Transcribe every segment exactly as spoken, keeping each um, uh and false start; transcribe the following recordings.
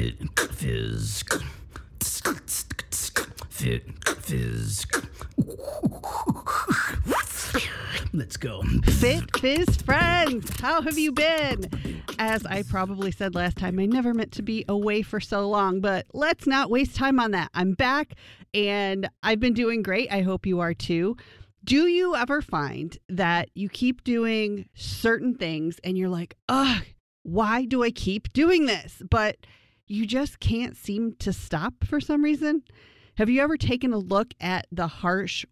Fit Fizz. Fit Fizz. Let's go. Fit Fizz friends, how have you been? As I probably said last time, I never meant to be away for so long, but let's not waste time on that. I'm back and I've been doing great. I hope you are too. Do you ever find that you keep doing certain things and you're like, ugh, why do I keep doing this? But you just can't seem to stop for some reason. Have you ever taken a look at the harsh,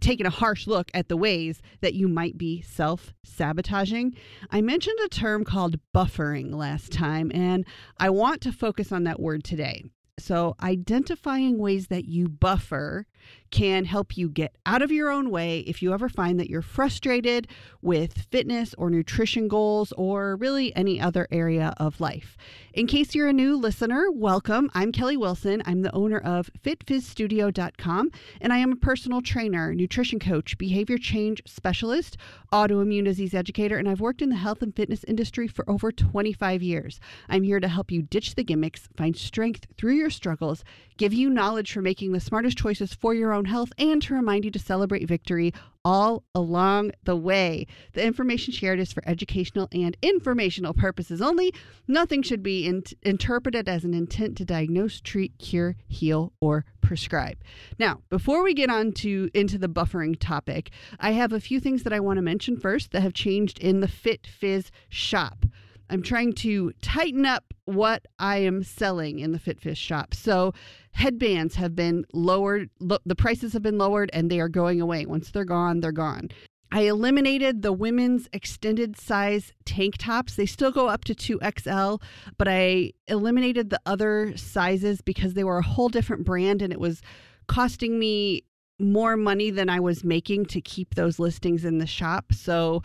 taken a harsh look at the ways that you might be self-sabotaging? I mentioned a term called buffering last time, and I want to focus on that word today. So identifying ways that you buffer can help you get out of your own way if you ever find that you're frustrated with fitness or nutrition goals or really any other area of life. In case you're a new listener, welcome. I'm Kelly Wilson. I'm the owner of fit fizz studio dot com, and I am a personal trainer, nutrition coach, behavior change specialist, autoimmune disease educator, and I've worked in the health and fitness industry for over twenty-five years. I'm here to help you ditch the gimmicks, find strength through your Your struggles, give you knowledge for making the smartest choices for your own health, and to remind you to celebrate victory all along the way. The information shared is for educational and informational purposes only. Nothing should be in- interpreted as an intent to diagnose, treat, cure, heal, or prescribe. Now, before we get on to into the buffering topic, I have a few things that I want to mention first that have changed in the FitFizz shop. I'm trying to tighten up what I am selling in the FitFizz shop. So headbands have been lowered. Lo- the prices have been lowered and they are going away. Once they're gone, they're gone. I eliminated the women's extended size tank tops. They still go up to two X L, but I eliminated the other sizes because they were a whole different brand and it was costing me more money than I was making to keep those listings in the shop. So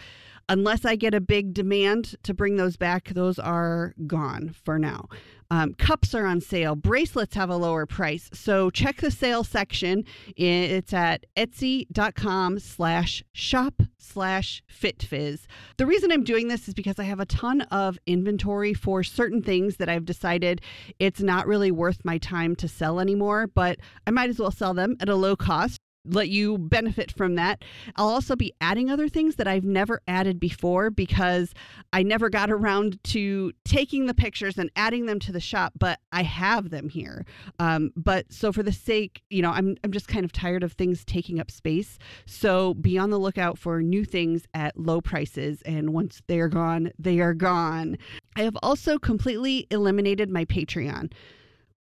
unless I get a big demand to bring those back, those are gone for now. Um, cups are on sale. Bracelets have a lower price. So check the sale section. It's at etsy.com slash shop slash FitFizz. The reason I'm doing this is because I have a ton of inventory for certain things that I've decided it's not really worth my time to sell anymore, but I might as well sell them at a low cost. Let you benefit from that. I'll also be adding other things that I've never added before because I never got around to taking the pictures and adding them to the shop, but I have them here. Um, but so for the sake, you know, I'm I'm just kind of tired of things taking up space. So be on the lookout for new things at low prices. And once they are gone, they are gone. I have also completely eliminated my Patreon.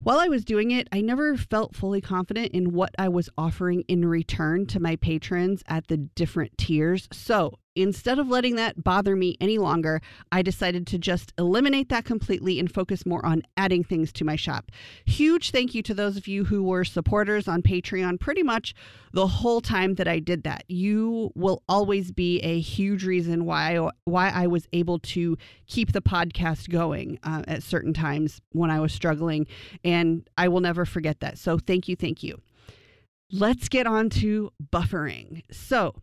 While I was doing it, I never felt fully confident in what I was offering in return to my patrons at the different tiers. So instead of letting that bother me any longer, I decided to just eliminate that completely and focus more on adding things to my shop. Huge thank you to those of you who were supporters on Patreon pretty much the whole time that I did that. You will always be a huge reason why I, why I was able to keep the podcast going uh, at certain times when I was struggling, and I will never forget that. So thank you, thank you. Let's get on to buffering. So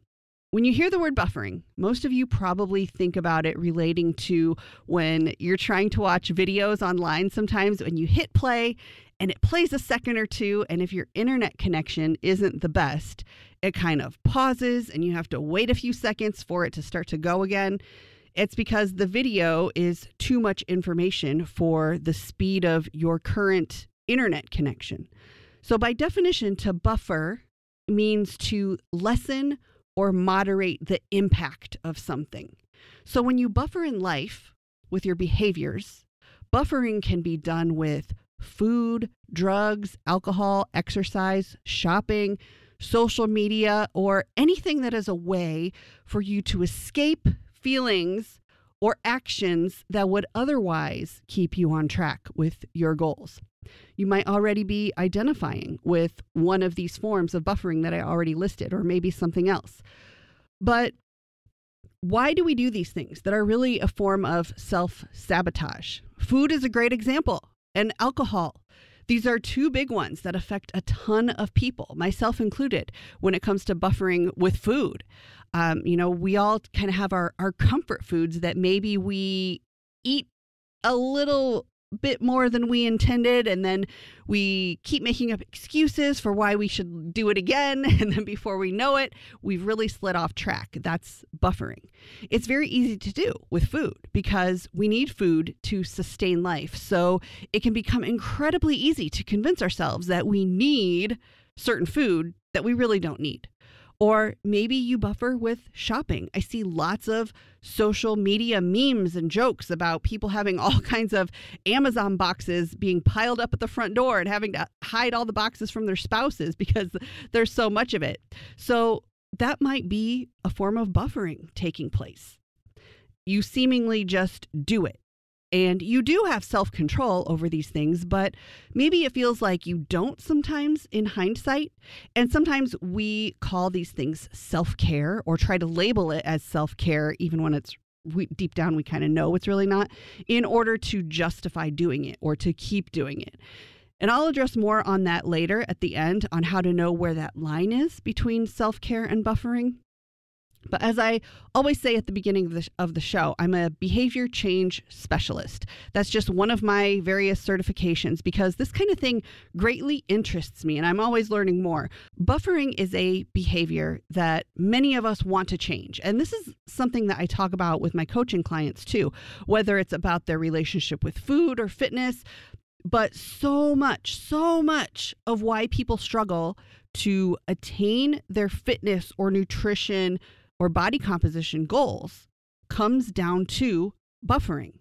when you hear the word buffering, most of you probably think about it relating to when you're trying to watch videos online sometimes and you hit play and it plays a second or two. And if your internet connection isn't the best, it kind of pauses and you have to wait a few seconds for it to start to go again. It's because the video is too much information for the speed of your current internet connection. So by definition, to buffer means to lessen or moderate the impact of something. So when you buffer in life with your behaviors, buffering can be done with food, drugs, alcohol, exercise, shopping, social media, or anything that is a way for you to escape feelings or actions that would otherwise keep you on track with your goals. You might already be identifying with one of these forms of buffering that I already listed, or maybe something else. But why do we do these things that are really a form of self-sabotage? Food is a great example, and alcohol. These are two big ones that affect a ton of people, myself included, when it comes to buffering with food. Um, you know, we all kind of have our, our comfort foods that maybe we eat a little bit more than we intended, and then we keep making up excuses for why we should do it again, and then before we know it, we've really slid off track. That's buffering. It's very easy to do with food because we need food to sustain life. So it can become incredibly easy to convince ourselves that we need certain food that we really don't need. Or maybe you buffer with shopping. I see lots of social media memes and jokes about people having all kinds of Amazon boxes being piled up at the front door and having to hide all the boxes from their spouses because there's so much of it. So that might be a form of buffering taking place. You seemingly just do it. And you do have self-control over these things, but maybe it feels like you don't sometimes in hindsight. And sometimes we call these things self-care or try to label it as self-care, even when it's we, deep down we kind of know it's really not, in order to justify doing it or to keep doing it. And I'll address more on that later at the end on how to know where that line is between self-care and buffering. But as I always say at the beginning of the, of the show, I'm a behavior change specialist. That's just one of my various certifications because this kind of thing greatly interests me and I'm always learning more. Buffering is a behavior that many of us want to change. And this is something that I talk about with my coaching clients too, whether it's about their relationship with food or fitness. But so much, so much of why people struggle to attain their fitness or nutrition or body composition goals comes down to buffering.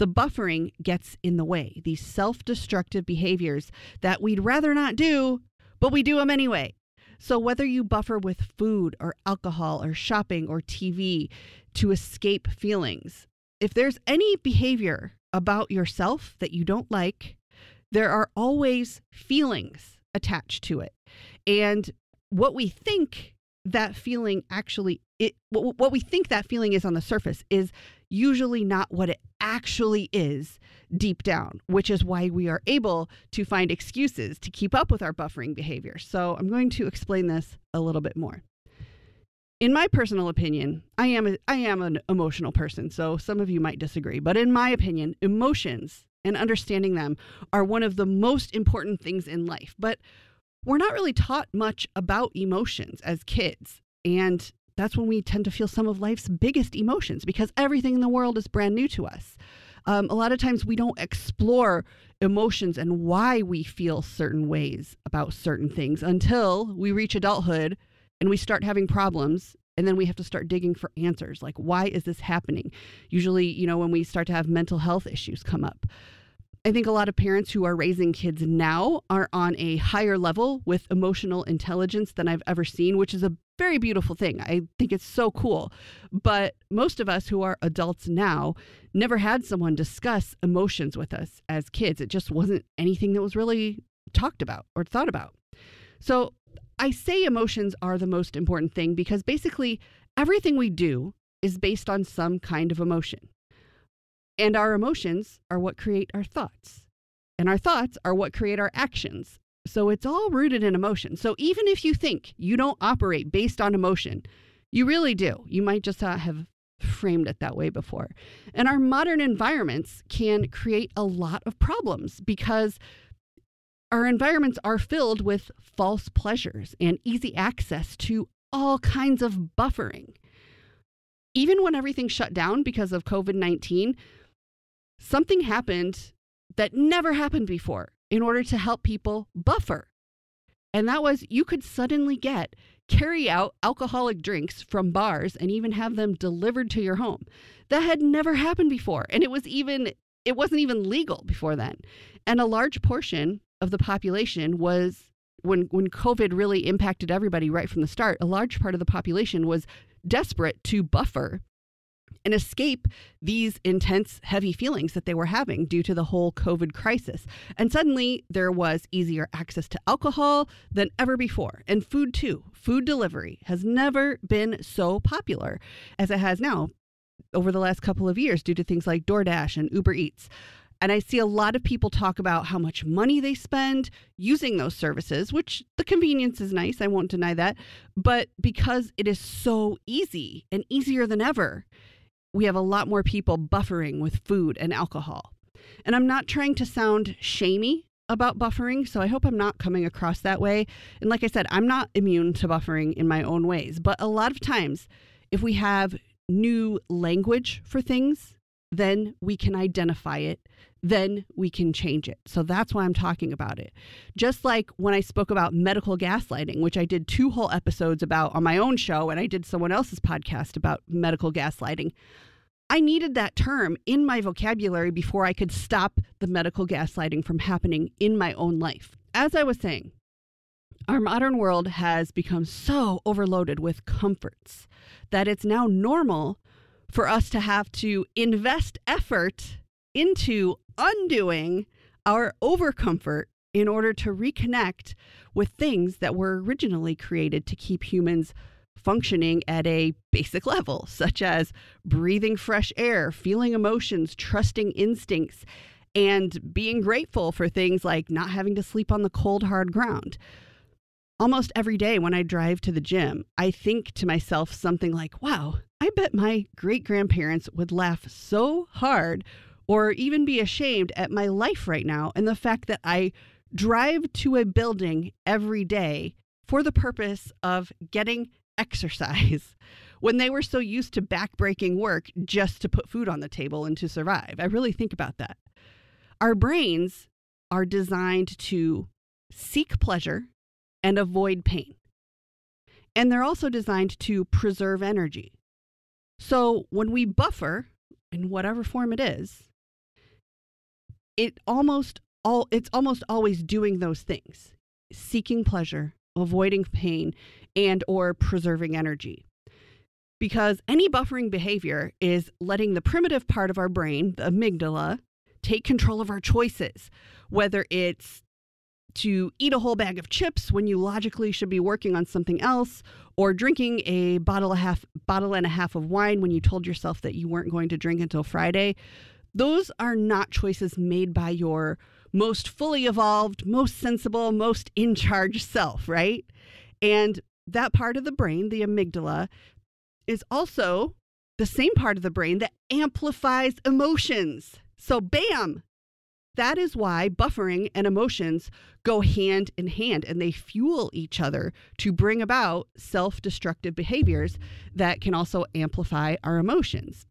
The buffering gets in the way, these self-destructive behaviors that we'd rather not do, but we do them anyway. So whether you buffer with food or alcohol or shopping or T V to escape feelings, if there's any behavior about yourself that you don't like, there are always feelings attached to it. And what we think that feeling actually It, what we think that feeling is on the surface is usually not what it actually is deep down, which is why we are able to find excuses to keep up with our buffering behavior. So I'm going to explain this a little bit more. In my personal opinion, I am a, I am an emotional person, so some of you might disagree. But in my opinion, emotions and understanding them are one of the most important things in life. But we're not really taught much about emotions as kids. And that's when we tend to feel some of life's biggest emotions because everything in the world is brand new to us. Um, a lot of times we don't explore emotions and why we feel certain ways about certain things until we reach adulthood and we start having problems. And then we have to start digging for answers. Like, why is this happening? Usually, you know, when we start to have mental health issues come up. I think a lot of parents who are raising kids now are on a higher level with emotional intelligence than I've ever seen, which is a very beautiful thing. I think it's so cool. But most of us who are adults now never had someone discuss emotions with us as kids. It just wasn't anything that was really talked about or thought about. So I say emotions are the most important thing because basically everything we do is based on some kind of emotion. And our emotions are what create our thoughts. And our thoughts are what create our actions. So it's all rooted in emotion. So even if you think you don't operate based on emotion, you really do. You might just not have framed it that way before. And our modern environments can create a lot of problems because our environments are filled with false pleasures and easy access to all kinds of buffering. Even when everything shut down because of COVID nineteen, something happened that never happened before in order to help people buffer. And that was you could suddenly get carry out alcoholic drinks from bars and even have them delivered to your home. That had never happened before. And it was even it wasn't even legal before then. And a large portion of the population was when when COVID really impacted everybody right from the start, a large part of the population was desperate to buffer and escape these intense, heavy feelings that they were having due to the whole COVID crisis. And suddenly there was easier access to alcohol than ever before. And food too. Food delivery has never been so popular as it has now over the last couple of years due to things like DoorDash and Uber Eats. And I see a lot of people talk about how much money they spend using those services, which the convenience is nice. I won't deny that. But because it is so easy and easier than ever, we have a lot more people buffering with food and alcohol. And I'm not trying to sound shamey about buffering, so I hope I'm not coming across that way. And like I said, I'm not immune to buffering in my own ways. But a lot of times, if we have new language for things, then we can identify it, then we can change it. So that's why I'm talking about it. Just like when I spoke about medical gaslighting, which I did two whole episodes about on my own show, and I did someone else's podcast about medical gaslighting. I needed that term in my vocabulary before I could stop the medical gaslighting from happening in my own life. As I was saying, our modern world has become so overloaded with comforts that it's now normal for us to have to invest effort into undoing our overcomfort in order to reconnect with things that were originally created to keep humans functioning at a basic level, such as breathing fresh air, feeling emotions, trusting instincts, and being grateful for things like not having to sleep on the cold, hard ground. Almost every day when I drive to the gym, I think to myself something like, wow, I bet my great-grandparents would laugh so hard or even be ashamed at my life right now and the fact that I drive to a building every day for the purpose of getting exercise when they were so used to back-breaking work just to put food on the table and to survive. I really think about that. Our brains are designed to seek pleasure and avoid pain. And they're also designed to preserve energy. So when we buffer, in whatever form it is, it almost all it's almost always doing those things, seeking pleasure, avoiding pain, and or preserving energy. Because any buffering behavior is letting the primitive part of our brain, the amygdala, take control of our choices, whether it's to eat a whole bag of chips when you logically should be working on something else, or drinking a bottle, a half, bottle and a half of wine when you told yourself that you weren't going to drink until Friday. Those are not choices made by your most fully evolved, most sensible, most in charge self, right? And that part of the brain, the amygdala, is also the same part of the brain that amplifies emotions. So bam! That is why buffering and emotions go hand in hand, and they fuel each other to bring about self-destructive behaviors that can also amplify our emotions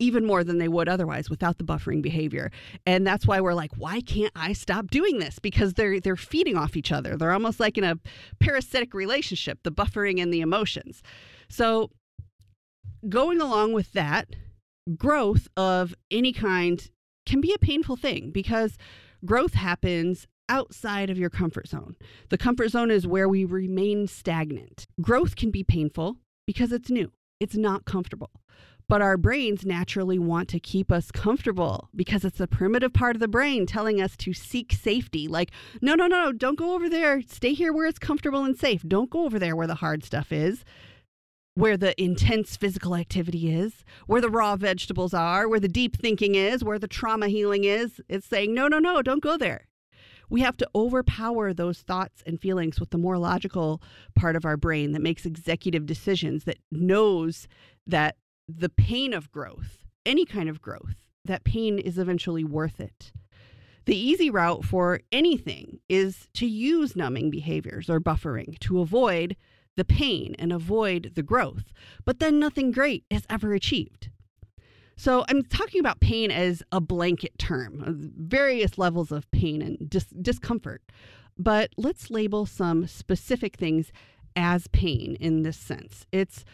even more than they would otherwise without the buffering behavior. And that's why we're like, why can't I stop doing this? Because they're they're feeding off each other. They're almost like in a parasitic relationship, the buffering and the emotions. So going along with that, growth of any kind can be a painful thing because growth happens outside of your comfort zone. The comfort zone is where we remain stagnant. Growth can be painful because it's new. It's not comfortable. But our brains naturally want to keep us comfortable because it's the primitive part of the brain telling us to seek safety. Like, no, no, no, don't go over there. Stay here where it's comfortable and safe. Don't go over there where the hard stuff is, where the intense physical activity is, where the raw vegetables are, where the deep thinking is, where the trauma healing is. It's saying, no, no, no, don't go there. We have to overpower those thoughts and feelings with the more logical part of our brain that makes executive decisions, that knows that the pain of growth, any kind of growth, that pain is eventually worth it. The easy route for anything is to use numbing behaviors or buffering to avoid the pain and avoid the growth, but then nothing great is ever achieved. So I'm talking about pain as a blanket term, various levels of pain and dis- discomfort, but let's label some specific things as pain in this sense. It's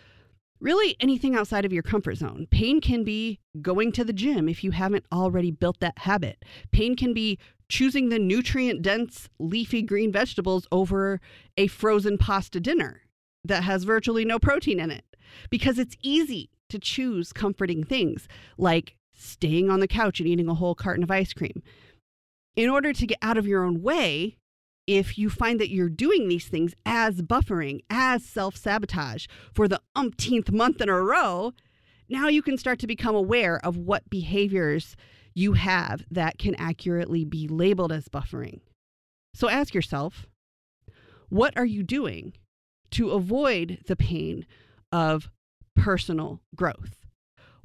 really anything outside of your comfort zone. Pain can be going to the gym if you haven't already built that habit. Pain can be choosing the nutrient-dense, leafy green vegetables over a frozen pasta dinner that has virtually no protein in it, because it's easy to choose comforting things like staying on the couch and eating a whole carton of ice cream. In order to get out of your own way, if you find that you're doing these things as buffering, as self-sabotage for the umpteenth month in a row, now you can start to become aware of what behaviors you have that can accurately be labeled as buffering. So ask yourself, what are you doing to avoid the pain of personal growth?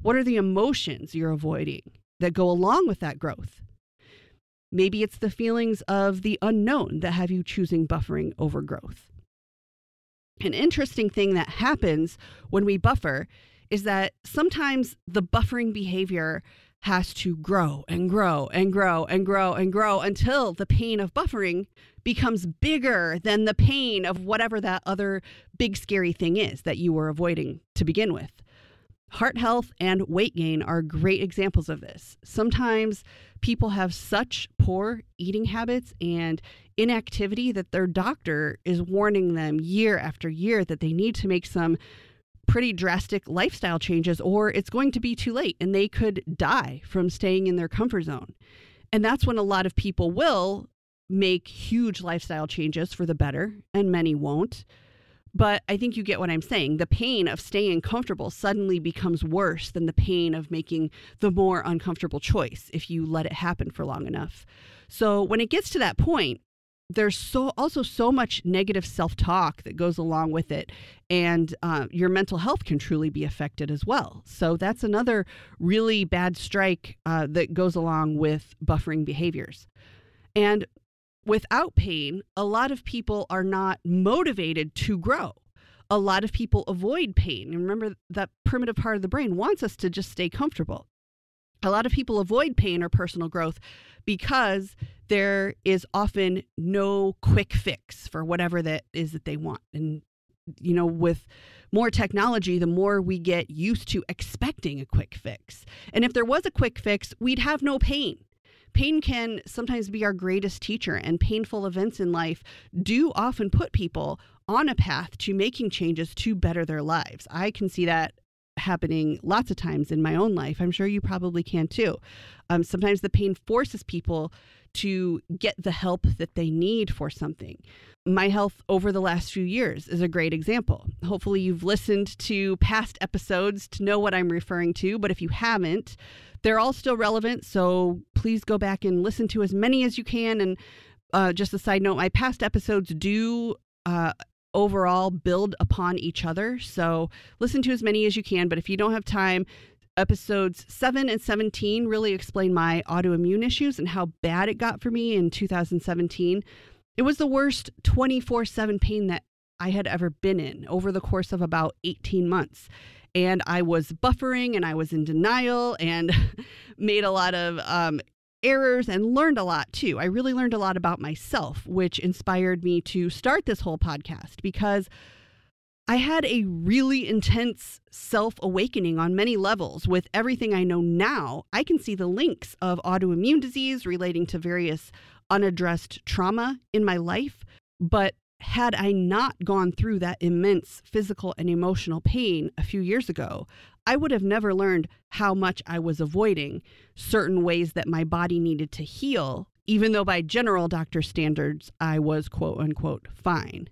What are the emotions you're avoiding? that go along with that growth. Maybe it's the feelings of the unknown that have you choosing buffering over growth. An interesting thing that happens when we buffer is that sometimes the buffering behavior has to grow and grow and grow and grow and grow until the pain of buffering becomes bigger than the pain of whatever that other big scary thing is that you were avoiding to begin with. Heart health and weight gain are great examples of this. Sometimes people have such poor eating habits and inactivity that their doctor is warning them year after year that they need to make some pretty drastic lifestyle changes, or it's going to be too late and they could die from staying in their comfort zone. And that's when a lot of people will make huge lifestyle changes for the better, and many won't. But I think you get what I'm saying. The pain of staying comfortable suddenly becomes worse than the pain of making the more uncomfortable choice if you let it happen for long enough. So when it gets to that point, there's so also so much negative self-talk that goes along with it, and uh, your mental health can truly be affected as well. So that's another really bad strike uh, that goes along with buffering behaviors. And without pain, a lot of people are not motivated to grow. A lot of people avoid pain. And remember, that primitive part of the brain wants us to just stay comfortable. A lot of people avoid pain or personal growth because there is often no quick fix for whatever that is that they want. And, you know, with more technology, the more we get used to expecting a quick fix. And if there was a quick fix, we'd have no pain. Pain can sometimes be our greatest teacher, and painful events in life do often put people on a path to making changes to better their lives. I can see that happening lots of times in my own life. I'm sure you probably can too. Um, sometimes the pain forces people to get the help that they need for something. My health over the last few years is a great example. Hopefully you've listened to past episodes to know what I'm referring to, but if you haven't, they're all still relevant. So please go back and listen to as many as you can. And uh, just a side note, my past episodes do uh, overall build upon each other. So listen to as many as you can, but if you don't have time, episodes seven and seventeen really explain my autoimmune issues and how bad it got for me in two thousand seventeen. It was the worst twenty-four seven pain that I had ever been in over the course of about eighteen months. And I was buffering and I was in denial and made a lot of um, errors and learned a lot too. I really learned a lot about myself, which inspired me to start this whole podcast because I had a really intense self-awakening on many levels. With everything I know now, I can see the links of autoimmune disease relating to various unaddressed trauma in my life. But had I not gone through that immense physical and emotional pain a few years ago, I would have never learned how much I was avoiding certain ways that my body needed to heal, even though by general doctor standards, I was quote unquote fine.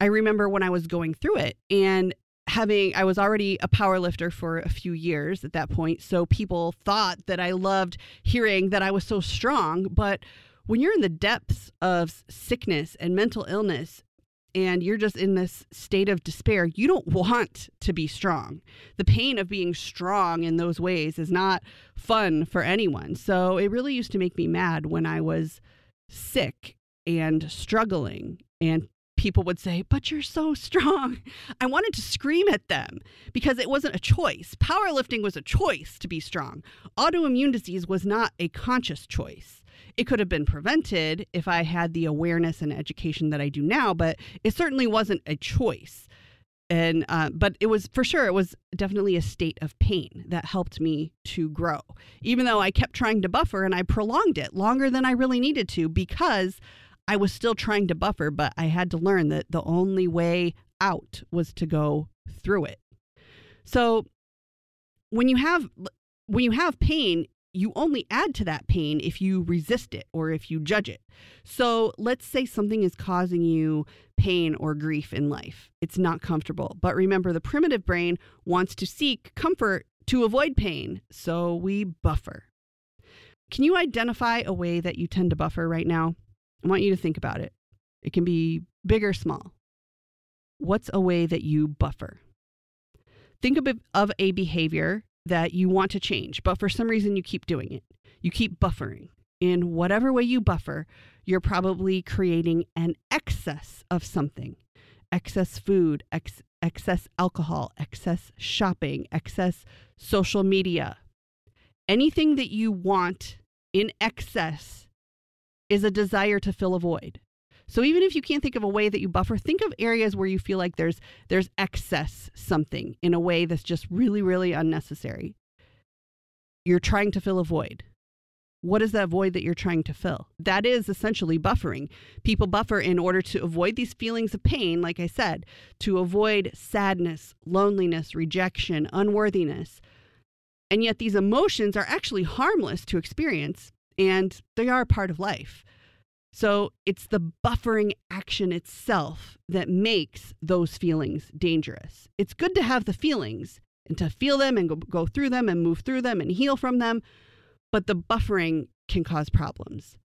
I remember when I was going through it and having, I was already a power lifter for a few years at that point. So people thought that I loved hearing that I was so strong, but when you're in the depths of sickness and mental illness and you're just in this state of despair, you don't want to be strong. The pain of being strong in those ways is not fun for anyone. So it really used to make me mad when I was sick and struggling, and people would say, but you're so strong. I wanted to scream at them because it wasn't a choice. Powerlifting was a choice to be strong. Autoimmune disease was not a conscious choice. It could have been prevented if I had the awareness and education that I do now, but it certainly wasn't a choice. And uh, but it was for sure, it was definitely a state of pain that helped me to grow, even though I kept trying to buffer and I prolonged it longer than I really needed to because I was still trying to buffer, but I had to learn that the only way out was to go through it. So when you have when you have pain, you only add to that pain if you resist it or if you judge it. So let's say something is causing you pain or grief in life. It's not comfortable. But remember, the primitive brain wants to seek comfort to avoid pain. So we buffer. Can you identify a way that you tend to buffer right now? I want you to think about it. It can be big or small. What's a way that you buffer? Think of a behavior that you want to change, but for some reason you keep doing it. You keep buffering. In whatever way you buffer, you're probably creating an excess of something. Excess food, ex- excess alcohol, excess shopping, excess social media. Anything that you want in excess is a desire to fill a void. So even if you can't think of a way that you buffer, think of areas where you feel like there's there's excess something in a way that's just really, really unnecessary. You're trying to fill a void. What is that void that you're trying to fill? That is essentially buffering. People buffer in order to avoid these feelings of pain, like I said, to avoid sadness, loneliness, rejection, unworthiness. And yet these emotions are actually harmless to experience, and they are part of life. So it's the buffering action itself that makes those feelings dangerous. It's good to have the feelings and to feel them and go, go through them and move through them and heal from them, but the buffering can cause problems.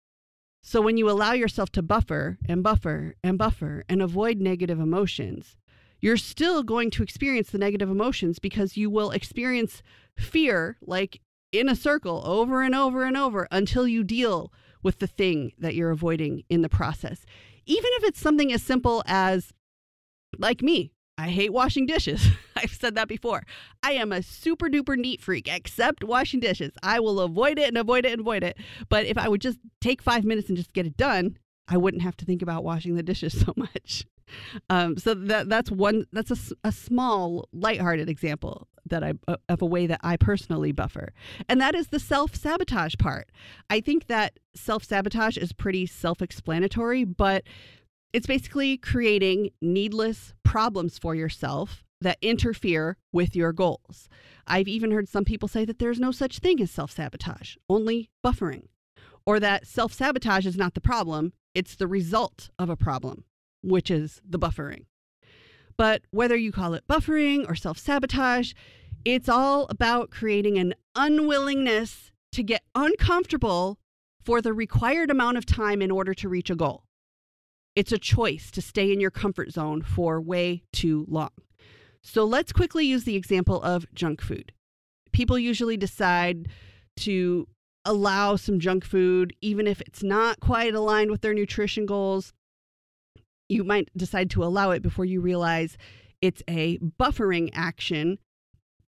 So when you allow yourself to buffer and buffer and buffer and avoid negative emotions, you're still going to experience the negative emotions because you will experience fear like in a circle over and over and over until you deal with the thing that you're avoiding in the process. Even if it's something as simple as, like me, I hate washing dishes. I've said that before. I am a super duper neat freak, except washing dishes. I will avoid it and avoid it and avoid it. But if I would just take five minutes and just get it done, I wouldn't have to think about washing the dishes so much. Um, so that that's one, that's a, a small, lighthearted example that I, of a way that I personally buffer. And that is the self-sabotage part. I think that self-sabotage is pretty self-explanatory, but it's basically creating needless problems for yourself that interfere with your goals. I've even heard some people say that there's no such thing as self-sabotage, only buffering, or that self-sabotage is not the problem, it's the result of a problem, which is the buffering. But whether you call it buffering or self-sabotage, it's all about creating an unwillingness to get uncomfortable for the required amount of time in order to reach a goal. It's a choice to stay in your comfort zone for way too long. So let's quickly use the example of junk food. People usually decide to allow some junk food, even if it's not quite aligned with their nutrition goals. You might decide to allow it before you realize it's a buffering action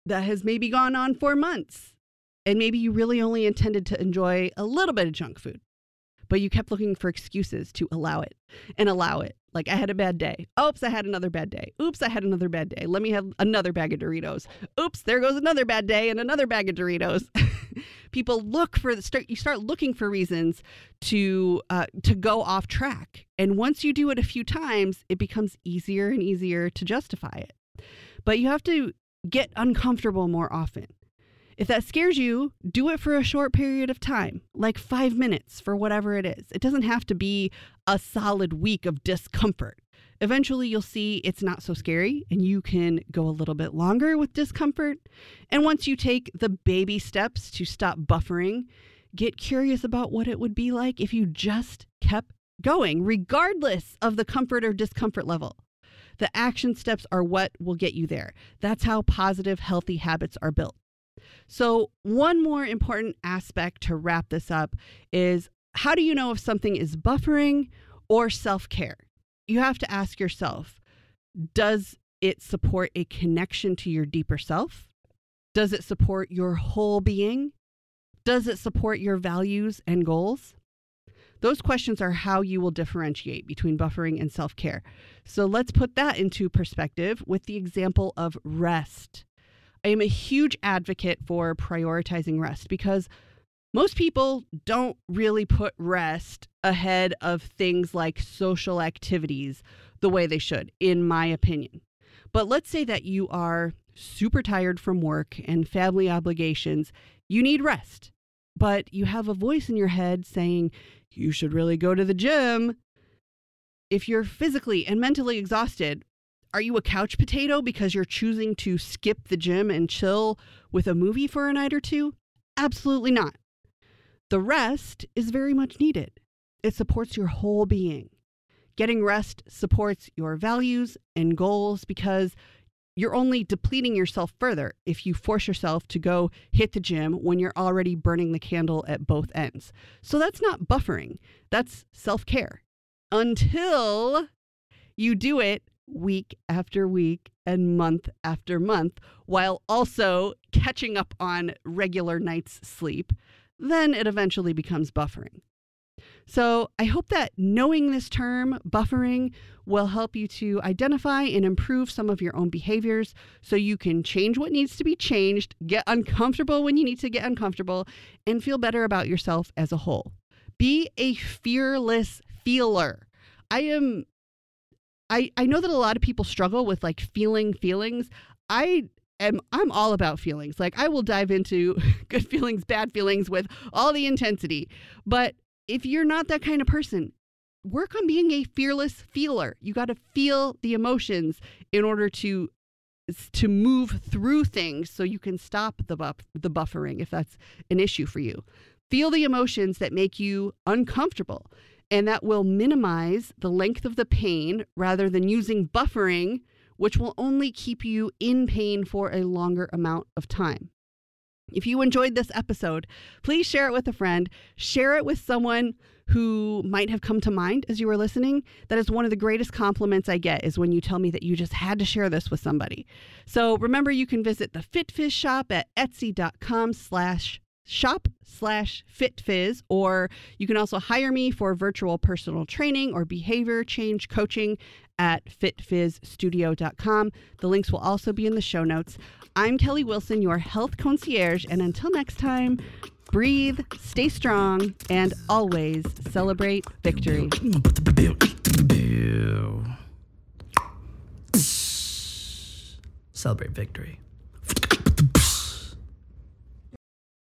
that has maybe gone on for months. And maybe you really only intended to enjoy a little bit of junk food, but you kept looking for excuses to allow it and allow it. Like, I had a bad day. Oops, I had another bad day. Oops, I had another bad day. Let me have another bag of Doritos. Oops, there goes another bad day and another bag of Doritos. People look for the start. You start looking for reasons to uh, to go off track. And once you do it a few times, it becomes easier and easier to justify it. But you have to get uncomfortable more often. If that scares you, do it for a short period of time, like five minutes for whatever it is. It doesn't have to be a solid week of discomfort. Eventually, you'll see it's not so scary and you can go a little bit longer with discomfort. And once you take the baby steps to stop buffering, get curious about what it would be like if you just kept going, regardless of the comfort or discomfort level. The action steps are what will get you there. That's how positive, healthy habits are built. So one more important aspect to wrap this up is, how do you know if something is buffering or self-care? You have to ask yourself, does it support a connection to your deeper self? Does it support your whole being? Does it support your values and goals? Those questions are how you will differentiate between buffering and self-care. So let's put that into perspective with the example of rest. I am a huge advocate for prioritizing rest because most people don't really put rest ahead of things like social activities the way they should, in my opinion. But let's say that you are super tired from work and family obligations. You need rest, but you have a voice in your head saying, you should really go to the gym. If you're physically and mentally exhausted, are you a couch potato because you're choosing to skip the gym and chill with a movie for a night or two? Absolutely not. The rest is very much needed. It supports your whole being. Getting rest supports your values and goals because you're only depleting yourself further if you force yourself to go hit the gym when you're already burning the candle at both ends. So that's not buffering. That's self-care. Until you do it week after week and month after month, while also catching up on regular night's sleep, then it eventually becomes buffering. So I hope that knowing this term, buffering, will help you to identify and improve some of your own behaviors so you can change what needs to be changed, get uncomfortable when you need to get uncomfortable, and feel better about yourself as a whole. Be a fearless feeler. I am, I, I know that a lot of people struggle with like feeling feelings. I am, I'm all about feelings. Like I will dive into good feelings, bad feelings with all the intensity, but if you're not that kind of person, work on being a fearless feeler. You got to feel the emotions in order to to move through things so you can stop the buff, the buffering if that's an issue for you. Feel the emotions that make you uncomfortable, and that will minimize the length of the pain rather than using buffering, which will only keep you in pain for a longer amount of time. If you enjoyed this episode, please share it with a friend. Share it with someone who might have come to mind as you were listening. That is one of the greatest compliments I get, is when you tell me that you just had to share this with somebody. So remember, you can visit the FitFizz shop at etsy.com slash shop slash FitFizz, or you can also hire me for virtual personal training or behavior change coaching at fit fizz studio dot com. The links will also be in the show notes. I'm Kelly Wilson, your health concierge, and until next time, breathe, stay strong, and always celebrate victory. Celebrate victory.